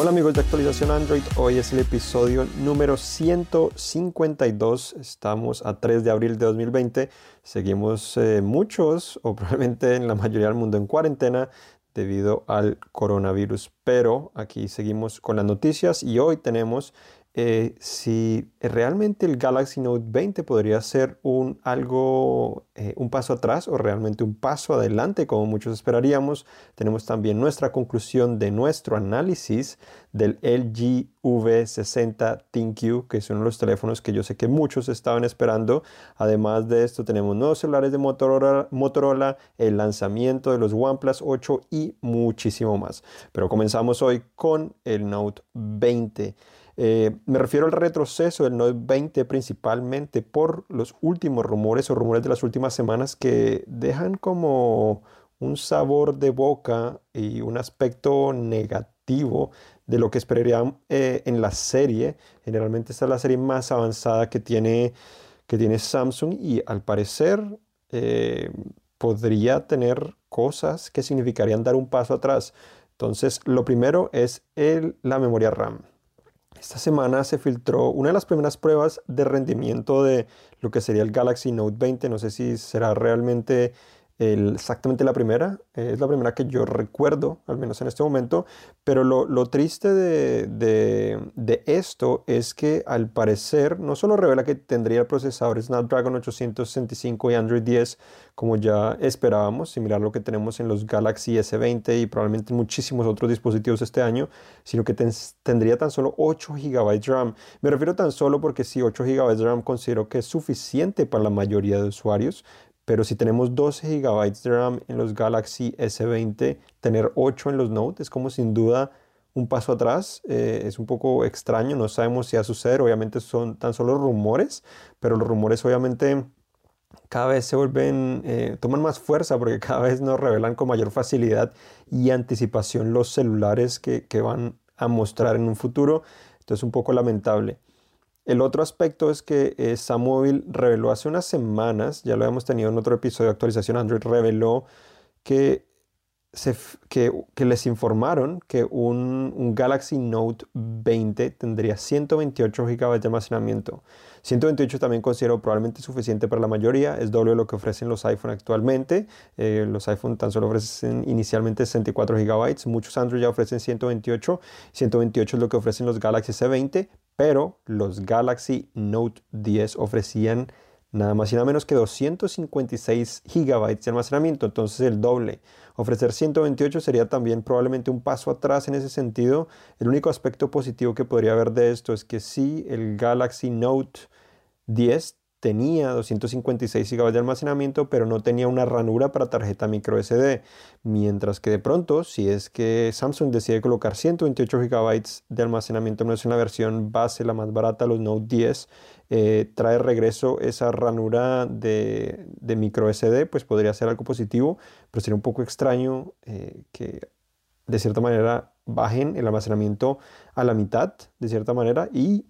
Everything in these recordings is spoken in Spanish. Hola amigos de Actualización Android, hoy es el episodio número 152, estamos a 3 de abril de 2020, seguimos muchos o probablemente en la mayoría del mundo en cuarentena debido al coronavirus, pero aquí seguimos con las noticias y hoy tenemos si realmente el Galaxy Note 20 podría ser un paso atrás o realmente un paso adelante como muchos esperaríamos. Tenemos también nuestra conclusión de nuestro análisis del LG V60 ThinQ, que es uno de los teléfonos que yo sé que muchos estaban esperando. Además de esto tenemos nuevos celulares de Motorola, el lanzamiento de los OnePlus 8 y muchísimo más. Pero comenzamos hoy con el Note 20. Me refiero al retroceso del Note 20 principalmente por los últimos rumores o rumores de las últimas semanas que dejan como un sabor de boca y un aspecto negativo de lo que esperarían en la serie. Generalmente esta es la serie más avanzada que tiene Samsung y al parecer podría tener cosas que significarían dar un paso atrás. Entonces lo primero es la memoria RAM. Esta semana se filtró una de las primeras pruebas de rendimiento de lo que sería el Galaxy Note 20. No sé si será realmente exactamente la primera. Es la primera que yo recuerdo, al menos en este momento. Pero lo triste de esto es que al parecer no solo revela que tendría el procesador Snapdragon 865 y Android 10 como ya esperábamos, similar a lo que tenemos en los Galaxy S20 y probablemente muchísimos otros dispositivos este año, sino que tendría tan solo 8 GB RAM. Me refiero tan solo porque sí, 8 GB de RAM considero que es suficiente para la mayoría de usuarios. Pero si tenemos 12 GB de RAM en los Galaxy S20, tener 8 en los Note es como sin duda un paso atrás. Es un poco extraño, no sabemos si va a suceder. Obviamente son tan solo rumores, pero los rumores obviamente cada vez se vuelven, toman más fuerza porque cada vez nos revelan con mayor facilidad y anticipación los celulares que van a mostrar en un futuro. Entonces un poco lamentable. El otro aspecto es que Samsung reveló hace unas semanas, ya lo habíamos tenido en otro episodio de Actualización Android, reveló que les informaron que un Galaxy Note 20 tendría 128 GB de almacenamiento. 128 también considero probablemente suficiente para la mayoría, es doble de lo que ofrecen los iPhone actualmente. Los iPhone tan solo ofrecen inicialmente 64 GB, muchos Android ya ofrecen 128. 128 es lo que ofrecen los Galaxy S20, pero los Galaxy Note 10 ofrecían nada más y nada menos que 256 GB de almacenamiento, entonces el doble. Ofrecer 128 sería también probablemente un paso atrás en ese sentido. El único aspecto positivo que podría haber de esto es que sí, el Galaxy Note 10 tenía 256 GB de almacenamiento, pero no tenía una ranura para tarjeta micro SD. Mientras que de pronto, si es que Samsung decide colocar 128 GB de almacenamiento, no es una versión base, la más barata, los Note 10, trae regreso esa ranura de micro SD, pues podría ser algo positivo, pero sería un poco extraño que de cierta manera bajen el almacenamiento a la mitad, de cierta manera, y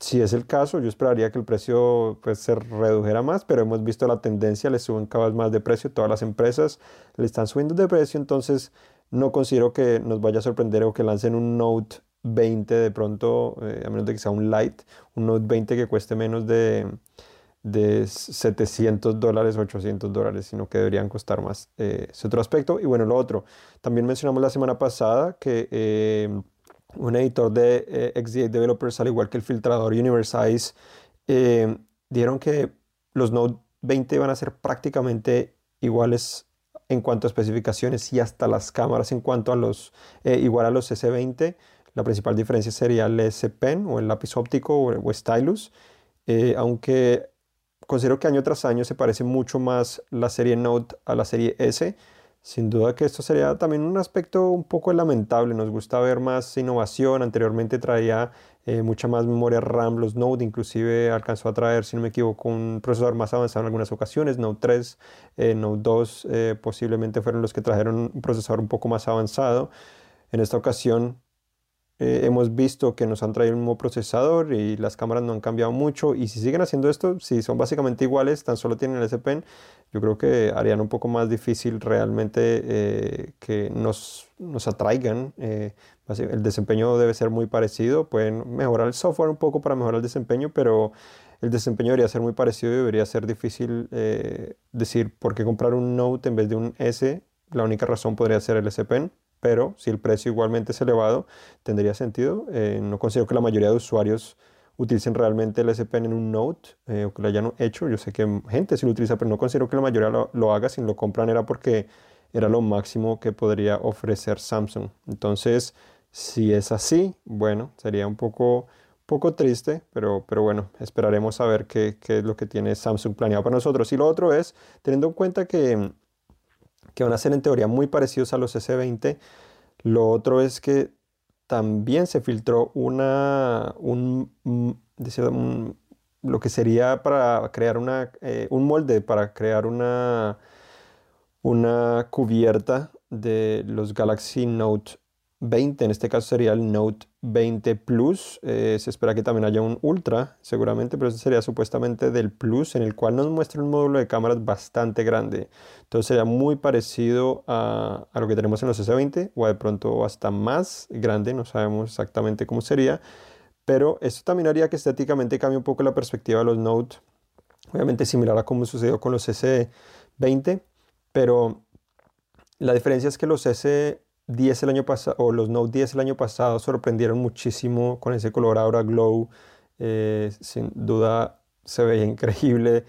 si es el caso, yo esperaría que el precio pues, se redujera más, pero hemos visto la tendencia, le suben cada vez más de precio, todas las empresas le están subiendo de precio, entonces no considero que nos vaya a sorprender o que lancen un Note 20 de pronto, a menos de que sea un Lite, un Note 20 que cueste menos de $700, $800, sino que deberían costar más. Es otro aspecto. Y bueno, lo otro, también mencionamos la semana pasada que un editor de XDA Developers, al igual que el filtrador Universize, dijeron que los Note 20 van a ser prácticamente iguales en cuanto a especificaciones y hasta las cámaras en cuanto a igual a los S20. La principal diferencia sería el S Pen o el lápiz óptico o stylus, aunque considero que año tras año se parece mucho más la serie Note a la serie S. Sin duda que esto sería también un aspecto un poco lamentable. Nos gusta ver más innovación. Anteriormente traía mucha más memoria RAM los Note, inclusive alcanzó a traer, si no me equivoco, un procesador más avanzado en algunas ocasiones. Note 3, Note 2 posiblemente fueron los que trajeron un procesador un poco más avanzado. En esta ocasión Hemos visto que nos han traído el mismo procesador y las cámaras no han cambiado mucho, y si siguen haciendo esto, si son básicamente iguales, tan solo tienen el S Pen, yo creo que harían un poco más difícil realmente que nos atraigan. El desempeño debe ser muy parecido, pueden mejorar el software un poco para mejorar el desempeño, pero el desempeño debería ser muy parecido y debería ser difícil decir por qué comprar un Note en vez de un S. La única razón podría ser el S Pen. Pero si el precio igualmente es elevado, tendría sentido. No considero que la mayoría de usuarios utilicen realmente el S Pen en un Note, o que lo hayan hecho. Yo sé que gente sí lo utiliza, pero no considero que la mayoría lo haga. Si lo compran era porque era lo máximo que podría ofrecer Samsung. Entonces, si es así, bueno, sería un poco triste, pero bueno, esperaremos a ver qué es lo que tiene Samsung planeado para nosotros. Y lo otro es, teniendo en cuenta que van a ser en teoría muy parecidos a los S20. Lo otro es que también se filtró lo que sería para crear un molde para crear una cubierta de los Galaxy Note 20. En este caso sería el Note 20 Plus. Se espera que también haya un Ultra, seguramente, pero ese sería supuestamente del Plus, en el cual nos muestra un módulo de cámaras bastante grande. Entonces sería muy parecido a lo que tenemos en los S20, o de pronto hasta más grande, no sabemos exactamente cómo sería. Pero esto también haría que estéticamente cambie un poco la perspectiva de los Note. Obviamente similar a como sucedió con los S20, pero la diferencia es que los S10 el año pasado, o los Note 10 el año pasado, sorprendieron muchísimo con ese color Aura Glow. Sin duda se veía increíble,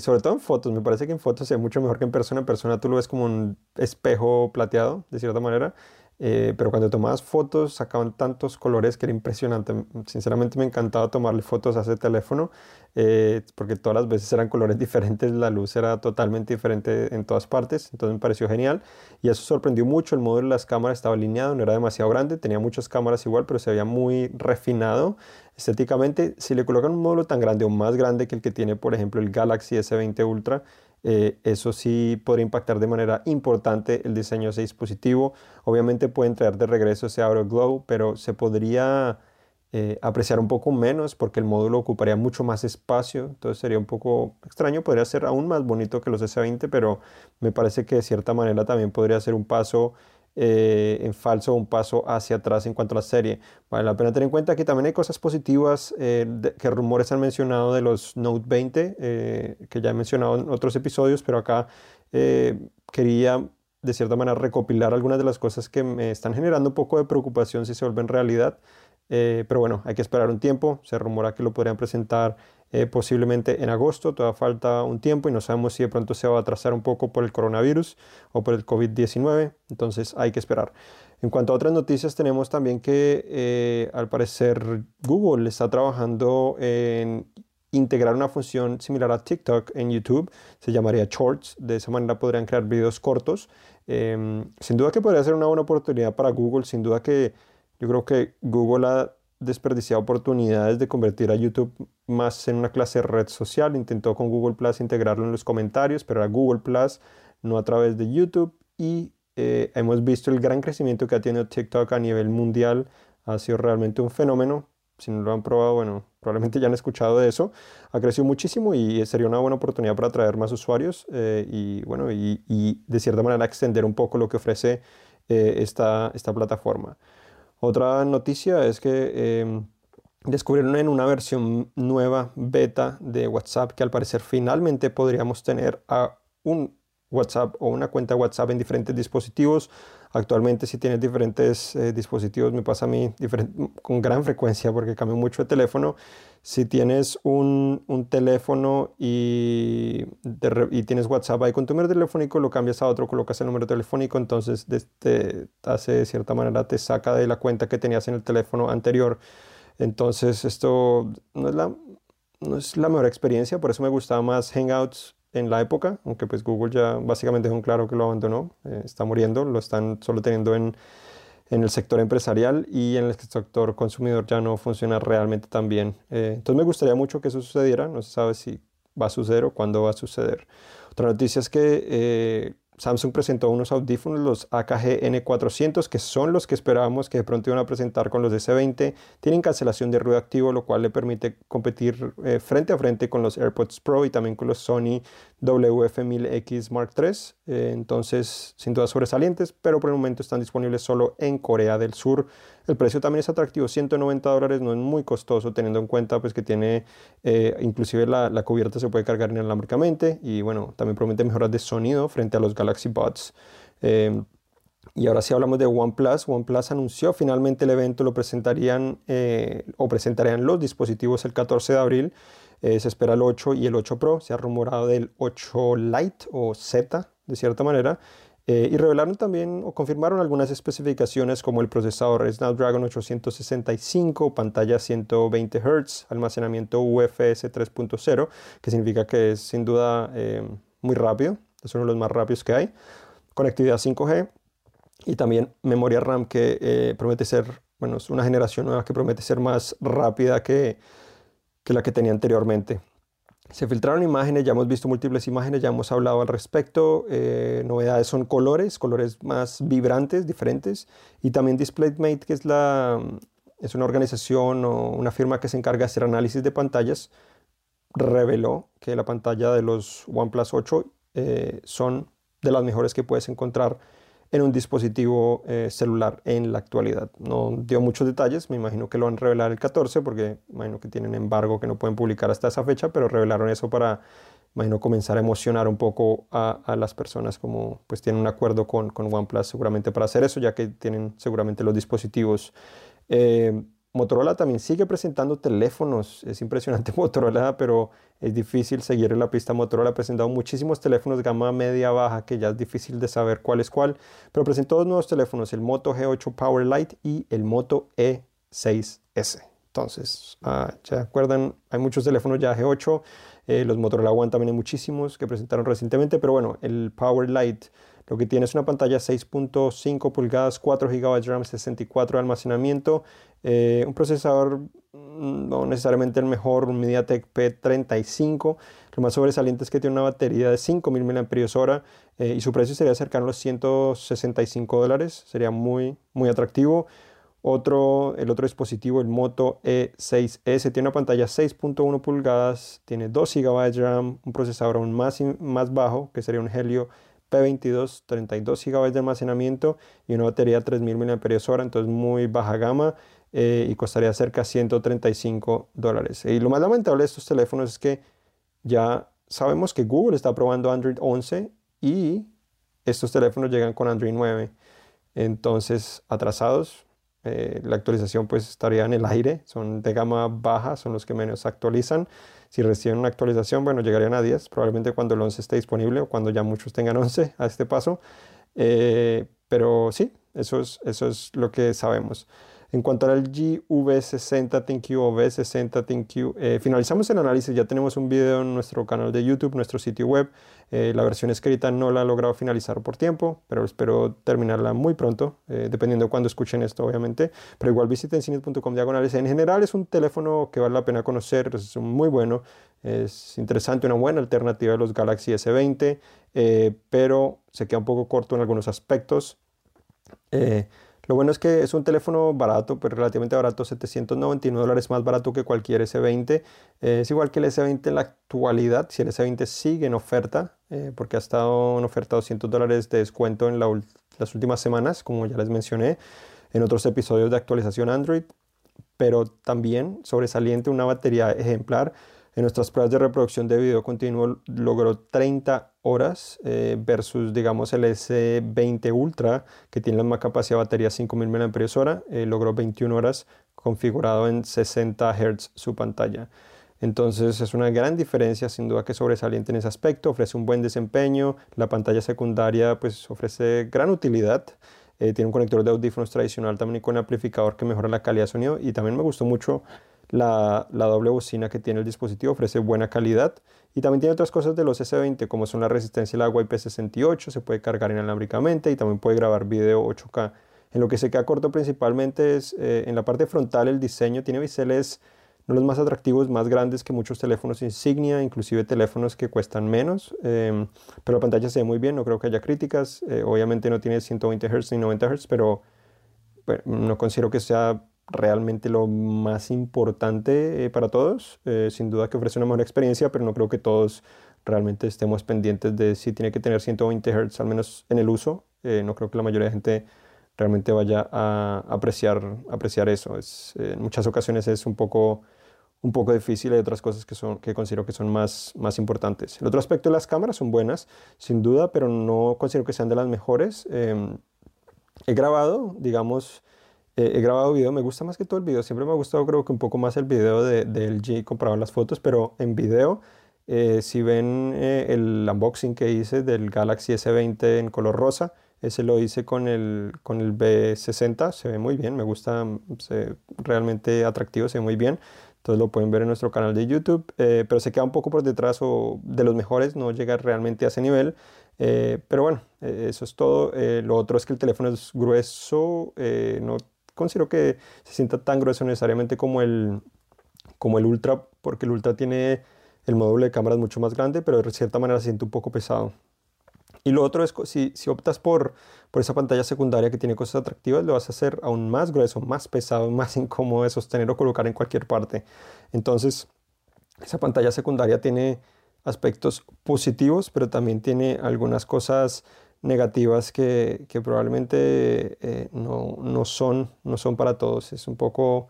sobre todo en fotos. Me parece que en fotos se ve mucho mejor que en persona. En persona tú lo ves como un espejo plateado, de cierta manera, pero cuando tomabas fotos sacaban tantos colores que era impresionante. Sinceramente me encantaba tomarle fotos a ese teléfono, porque todas las veces eran colores diferentes, la luz era totalmente diferente en todas partes. Entonces me pareció genial y eso sorprendió mucho. El módulo de las cámaras estaba alineado, no era demasiado grande, tenía muchas cámaras igual, pero se veía muy refinado estéticamente. Si le colocan un módulo tan grande o más grande que el que tiene, por ejemplo, el Galaxy S20 Ultra, eso sí podría impactar de manera importante el diseño de ese dispositivo. Obviamente pueden traer de regreso ese Aura Glow, pero se podría apreciar un poco menos porque el módulo ocuparía mucho más espacio. Entonces sería un poco extraño, podría ser aún más bonito que los S20, pero me parece que de cierta manera también podría ser un paso en falso, un paso hacia atrás en cuanto a la serie. Vale la pena tener en cuenta que también hay cosas positivas que rumores han mencionado de los Note 20, que ya he mencionado en otros episodios, pero acá quería de cierta manera recopilar algunas de las cosas que me están generando un poco de preocupación si se vuelven realidad. Pero bueno, hay que esperar un tiempo. Se rumora que lo podrían presentar posiblemente en agosto. Todavía falta un tiempo y no sabemos si de pronto se va a atrasar un poco por el coronavirus o por el COVID-19. Entonces hay que esperar. En cuanto a otras noticias, tenemos también que al parecer Google está trabajando en integrar una función similar a TikTok en YouTube. Se llamaría Shorts. De esa manera podrían crear videos cortos. Sin duda que podría ser una buena oportunidad para Google. Sin duda que yo creo que Google ha desperdiciado oportunidades de convertir a YouTube más en una clase de red social. Intentó con Google Plus integrarlo en los comentarios, pero era Google Plus, no a través de YouTube. Y hemos visto el gran crecimiento que ha tenido TikTok a nivel mundial. Ha sido realmente un fenómeno. Si no lo han probado, bueno, probablemente ya han escuchado de eso. Ha crecido muchísimo y sería una buena oportunidad para atraer más usuarios y, bueno, y de cierta manera extender un poco lo que ofrece esta plataforma. Otra noticia es que descubrieron en una versión nueva beta de WhatsApp que al parecer finalmente podríamos tener a un WhatsApp o una cuenta de WhatsApp en diferentes dispositivos. Actualmente si tienes diferentes dispositivos, me pasa a mí con gran frecuencia porque cambio mucho de teléfono. Si tienes un teléfono y tienes WhatsApp ahí con tu número telefónico, lo cambias a otro, colocas el número telefónico, entonces de cierta manera te saca de la cuenta que tenías en el teléfono anterior. Entonces esto no es la mejor experiencia, por eso me gustaba más Hangouts en la época, aunque pues Google ya básicamente es un claro que lo abandonó. Está muriendo, lo están solo teniendo en el sector empresarial, y en el sector consumidor ya no funciona realmente tan bien. Entonces me gustaría mucho que eso sucediera, no se sabe si va a suceder o cuándo va a suceder. Otra noticia es que Samsung presentó unos audífonos, los AKG N400, que son los que esperábamos que de pronto iban a presentar con los S20. Tienen cancelación de ruido activo, lo cual le permite competir frente a frente con los AirPods Pro y también con los Sony WF-1000X Mark III. Entonces, sin duda sobresalientes, pero por el momento están disponibles solo en Corea del Sur. El precio también es atractivo, $190, no es muy costoso, teniendo en cuenta pues, que tiene, inclusive la cubierta se puede cargar inalámbricamente, y bueno, también promete mejoras de sonido frente a los Galaxy Buds. Y ahora sí hablamos de OnePlus. OnePlus anunció finalmente el evento, lo presentarían o presentarían los dispositivos el 14 de abril. Se espera el 8 y el 8 Pro, se ha rumorado del 8 Lite o Z de cierta manera. Y revelaron también o confirmaron algunas especificaciones como el procesador Snapdragon 865, pantalla 120 Hz, almacenamiento UFS 3.0, que significa que es sin duda muy rápido, es uno de los más rápidos que hay, conectividad 5G y también memoria RAM que promete ser, bueno, es una generación nueva que promete ser más rápida que la que tenía anteriormente. Se filtraron imágenes, ya hemos visto múltiples imágenes, ya hemos hablado al respecto. Novedades son colores más vibrantes, diferentes. Y también DisplayMate, que es una organización o una firma que se encarga de hacer análisis de pantallas, reveló que la pantalla de los OnePlus 8 son de las mejores que puedes encontrar en un dispositivo celular en la actualidad. No dio muchos detalles, me imagino que lo van a revelar el 14 porque imagino que tienen embargo que no pueden publicar hasta esa fecha, pero revelaron eso para, imagino, comenzar a emocionar un poco a las personas, como pues tienen un acuerdo con OnePlus seguramente para hacer eso, ya que tienen seguramente los dispositivos. Motorola también sigue presentando teléfonos, es impresionante Motorola, pero es difícil seguir en la pista. Motorola ha presentado muchísimos teléfonos gama media-baja que ya es difícil de saber cuál es cuál, pero presentó dos nuevos teléfonos, el Moto G8 Power Lite y el Moto E6S. Entonces, ¿se acuerdan? Hay muchos teléfonos ya G8, los Motorola One también hay muchísimos que presentaron recientemente, pero bueno, el Power Lite lo que tiene es una pantalla 6.5 pulgadas, 4 GB de RAM, 64 de almacenamiento, un procesador no necesariamente el mejor, un MediaTek P35. Lo más sobresaliente es que tiene una batería de 5000 mAh y su precio sería cercano a los $165, sería muy, muy atractivo. El otro dispositivo, el Moto E6S, tiene una pantalla 6.1 pulgadas, tiene 2 GB de RAM, un procesador aún más bajo, que sería un Helio P22, 32 GB de almacenamiento y una batería de 3000 mAh, entonces muy baja gama, y costaría cerca de $135. Y lo más lamentable de estos teléfonos es que ya sabemos que Google está probando Android 11 y estos teléfonos llegan con Android 9, entonces atrasados. La actualización pues estaría en el aire, son de gama baja, son los que menos actualizan. Si reciben una actualización, bueno, llegarían a 10, probablemente cuando el 11 esté disponible o cuando ya muchos tengan 11 a este paso. Pero sí, eso es lo que sabemos. En cuanto al LG V60 ThinQ o V60 ThinQ, finalizamos el análisis, ya tenemos un video en nuestro canal de YouTube, nuestro sitio web. La versión escrita no la he logrado finalizar por tiempo, pero espero terminarla muy pronto, dependiendo de cuando escuchen esto obviamente, pero igual visiten cines.com/diagonales. En general es un teléfono que vale la pena conocer, es muy bueno, es interesante, una buena alternativa a los Galaxy S20, pero se queda un poco corto en algunos aspectos. Lo bueno es que es un teléfono barato, pero relativamente barato, $799, más barato que cualquier S20. Es igual que el S20 en la actualidad, si el S20 sigue en oferta, porque ha estado en oferta $200 de descuento en las últimas semanas, como ya les mencioné en otros episodios de actualización Android, pero también sobresaliente una batería ejemplar. En nuestras pruebas de reproducción de video continuo logró 30 horas versus, digamos, el S20 Ultra, que tiene la misma capacidad de batería, 5000 mAh, logró 21 horas configurado en 60 Hz su pantalla. Entonces es una gran diferencia, sin duda que sobresaliente en ese aspecto, ofrece un buen desempeño, la pantalla secundaria pues ofrece gran utilidad. Tiene un conector de audífonos tradicional también con amplificador que mejora la calidad de sonido, y también me gustó mucho la doble bocina que tiene el dispositivo, ofrece buena calidad, y también tiene otras cosas de los S20 como son la resistencia al agua IP68, se puede cargar inalámbricamente y también puede grabar video 8K. En lo que se queda corto principalmente es en la parte frontal, el diseño tiene biseles no los más atractivos, más grandes que muchos teléfonos insignia, inclusive teléfonos que cuestan menos, pero la pantalla se ve muy bien, no creo que haya críticas. Obviamente no tiene 120 Hz ni 90 Hz, pero bueno, no considero que sea realmente lo más importante para todos. Sin duda que ofrece una mejor experiencia, pero no creo que todos realmente estemos pendientes de si tiene que tener 120 Hz, al menos en el uso. No creo que la mayoría de gente realmente vaya a apreciar eso. En muchas ocasiones es un poco difícil. Hay otras cosas que considero que son más importantes. El otro aspecto de las cámaras son buenas, sin duda, pero no considero que sean de las mejores. He grabado, digamos, he grabado video, me gusta más que todo el video. Siempre me ha gustado, creo que un poco más el video de LG comparado a las fotos, pero en video, si ven el unboxing que hice del Galaxy S20 en color rosa, ese lo hice con el V60, se ve muy bien, me gusta, realmente atractivo, se ve muy bien. Entonces lo pueden ver en nuestro canal de YouTube, pero se queda un poco por detrás de los mejores, no llega realmente a ese nivel. Pero bueno, eso es todo. Lo otro es que el teléfono es grueso, no considero que se sienta tan grueso necesariamente como el Ultra, porque el Ultra tiene el módulo de cámaras mucho más grande, pero de cierta manera se siente un poco pesado. Y lo otro es, si optas por esa pantalla secundaria que tiene cosas atractivas, lo vas a hacer aún más grueso, más pesado, más incómodo de sostener o colocar en cualquier parte. Entonces, esa pantalla secundaria tiene aspectos positivos, pero también tiene algunas cosas negativas que probablemente no son para todos. Es un poco...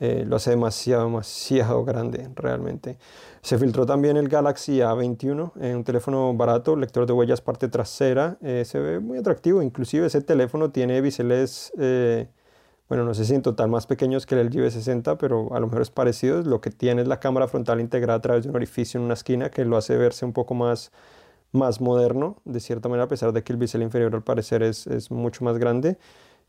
lo hace demasiado grande realmente. Se filtró también el Galaxy A21, un teléfono barato, lector de huellas parte trasera, se ve muy atractivo. Inclusive ese teléfono tiene biseles, bueno, no sé si en total más pequeños que el LG V60, pero a lo mejor es parecido. Lo que tiene es la cámara frontal integrada a través de un orificio en una esquina, que lo hace verse un poco más moderno, de cierta manera, a pesar de que el bisel inferior al parecer es mucho más grande.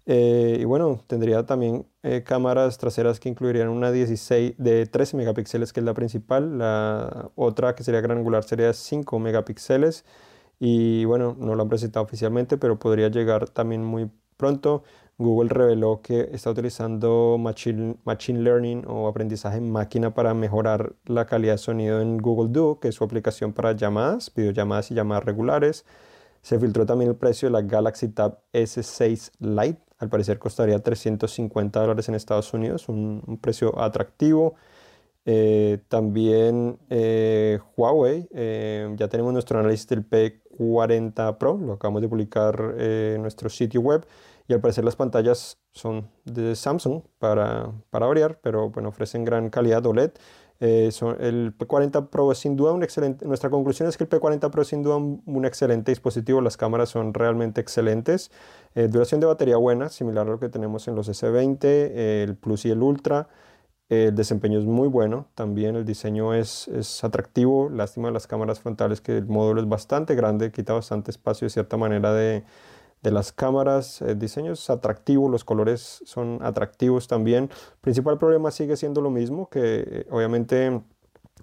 Y bueno, tendría también cámaras traseras que incluirían una 16 de 13 megapíxeles, que es la principal. La otra, que sería gran angular, sería 5 megapíxeles. Y bueno, no lo han presentado oficialmente, pero podría llegar también muy pronto. Google reveló que está utilizando Machine Learning o aprendizaje en máquina para mejorar la calidad de sonido en Google Duo, que es su aplicación para llamadas, videollamadas y llamadas regulares. Se filtró también el precio de la Galaxy Tab S6 Lite. Al parecer costaría $350 en Estados Unidos, un precio atractivo. También Huawei, ya tenemos nuestro análisis del P40 Pro, lo acabamos de publicar en nuestro sitio web. Y al parecer las pantallas son de Samsung para variar, pero bueno, ofrecen gran calidad OLED. El P40 Pro es sin duda un excelente... Nuestra conclusión es que el P40 Pro es sin duda un excelente dispositivo. Las cámaras son realmente excelentes. Duración de batería buena, similar a lo que tenemos en los S20, el Plus y el Ultra. El desempeño es muy bueno. También el diseño es atractivo. Lástima de las cámaras frontales, que el módulo es bastante grande, quita bastante espacio de cierta manera de las cámaras. El diseño es atractivo, los colores son atractivos también. El principal problema sigue siendo lo mismo, que obviamente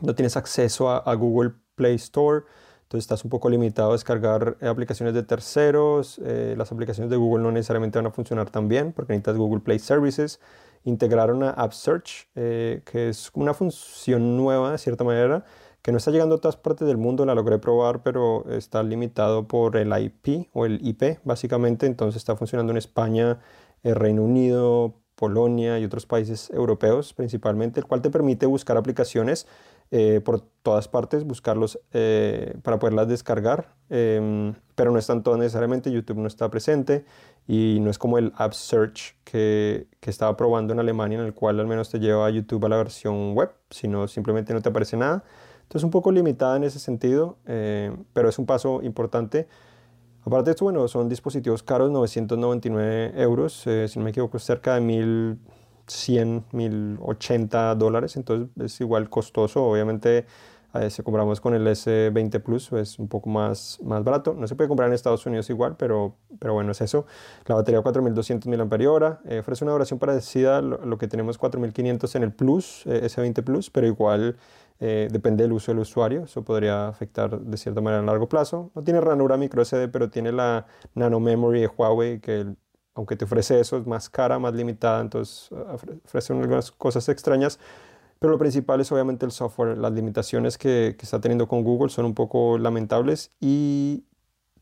no tienes acceso a Google Play Store, entonces estás un poco limitado a descargar aplicaciones de terceros. Las aplicaciones de Google no necesariamente van a funcionar tan bien, porque necesitas Google Play Services. Integraron a App Search, que es una función nueva de cierta manera, que no está llegando a todas partes del mundo. La logré probar, pero está limitado por el IP o el IP básicamente. Entonces está funcionando en España, el Reino Unido, Polonia y otros países europeos principalmente, el cual te permite buscar aplicaciones por todas partes, buscarlos para poderlas descargar, pero no están todas necesariamente. YouTube no está presente y no es como el App Search que estaba probando en Alemania, en el cual al menos te lleva a YouTube a la versión web, sino simplemente no te aparece nada. Entonces un poco limitada en ese sentido, pero es un paso importante. Aparte de esto, bueno, son dispositivos caros, 999 €, si no me equivoco, cerca de 1.100, $1.080. Entonces es igual costoso. Obviamente, si compramos con el S20 Plus, es un poco más barato. No se puede comprar en Estados Unidos igual, pero bueno, es eso. La batería 4200 mAh, ofrece una duración parecida a lo que tenemos, 4500 en el Plus, S20 Plus, pero igual... depende del uso del usuario, eso podría afectar de cierta manera a largo plazo. No tiene ranura micro SD, pero tiene la nano memory de Huawei, que aunque te ofrece eso, es más cara, más limitada, entonces ofrece algunas cosas extrañas. Pero lo principal es obviamente el software. Las limitaciones que está teniendo con Google son un poco lamentables y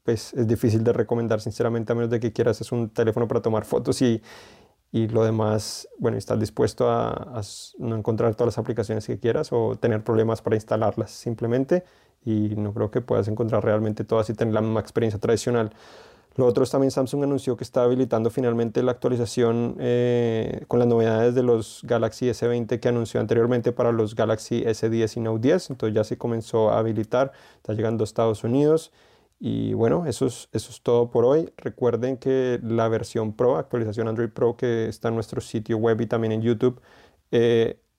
pues es difícil de recomendar, sinceramente, a menos de que quieras es un teléfono para tomar fotos y lo demás, bueno, estás dispuesto a no encontrar todas las aplicaciones que quieras o tener problemas para instalarlas simplemente, y no creo que puedas encontrar realmente todas y tener la misma experiencia tradicional. Lo otro es también Samsung anunció que está habilitando finalmente la actualización con las novedades de los Galaxy S20 que anunció anteriormente para los Galaxy S10 y Note 10. Entonces ya se comenzó a habilitar, está llegando a Estados Unidos. Y bueno, eso es todo por hoy. Recuerden que la versión Pro, actualización Android Pro, que está en nuestro sitio web y también en YouTube,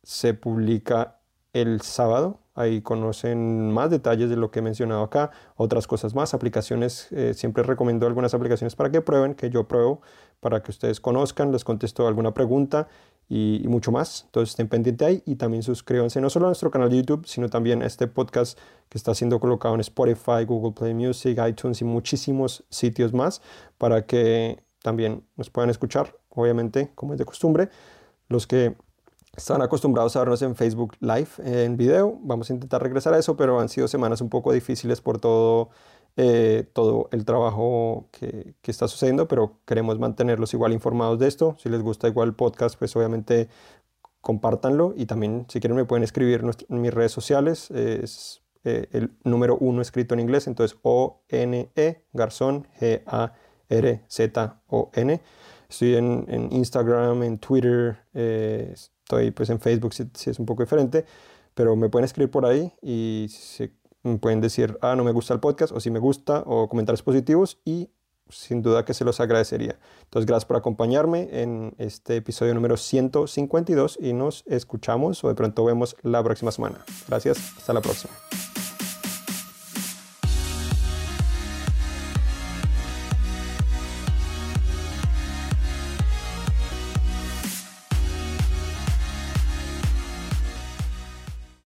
se publica el sábado. Ahí conocen más detalles de lo que he mencionado acá, otras cosas más, aplicaciones. Siempre recomiendo algunas aplicaciones para que prueben, que yo pruebo, para que ustedes conozcan, les contesto alguna pregunta y mucho más. Entonces estén pendientes ahí y también suscríbanse no solo a nuestro canal de YouTube, sino también a este podcast que está siendo colocado en Spotify, Google Play Music, iTunes y muchísimos sitios más, para que también nos puedan escuchar, obviamente, como es de costumbre. Los que están acostumbrados a vernos en Facebook Live, en video. Vamos a intentar regresar a eso, pero han sido semanas un poco difíciles por todo el trabajo que está sucediendo, pero queremos mantenerlos igual informados de esto. Si les gusta igual el podcast, pues obviamente compártanlo, y también si quieren me pueden escribir en mis redes sociales. Es el número 1 escrito en inglés, entonces O-N-E Garzón, G-A-R-Z-O-N. Estoy en Instagram, en Twitter, estoy pues en Facebook si es un poco diferente, pero me pueden escribir por ahí y me pueden decir, no me gusta el podcast, o si me gusta, o comentarios positivos, y sin duda que se los agradecería. Entonces gracias por acompañarme en este episodio número 152 y nos escuchamos o de pronto vemos la próxima semana. Gracias, hasta la próxima.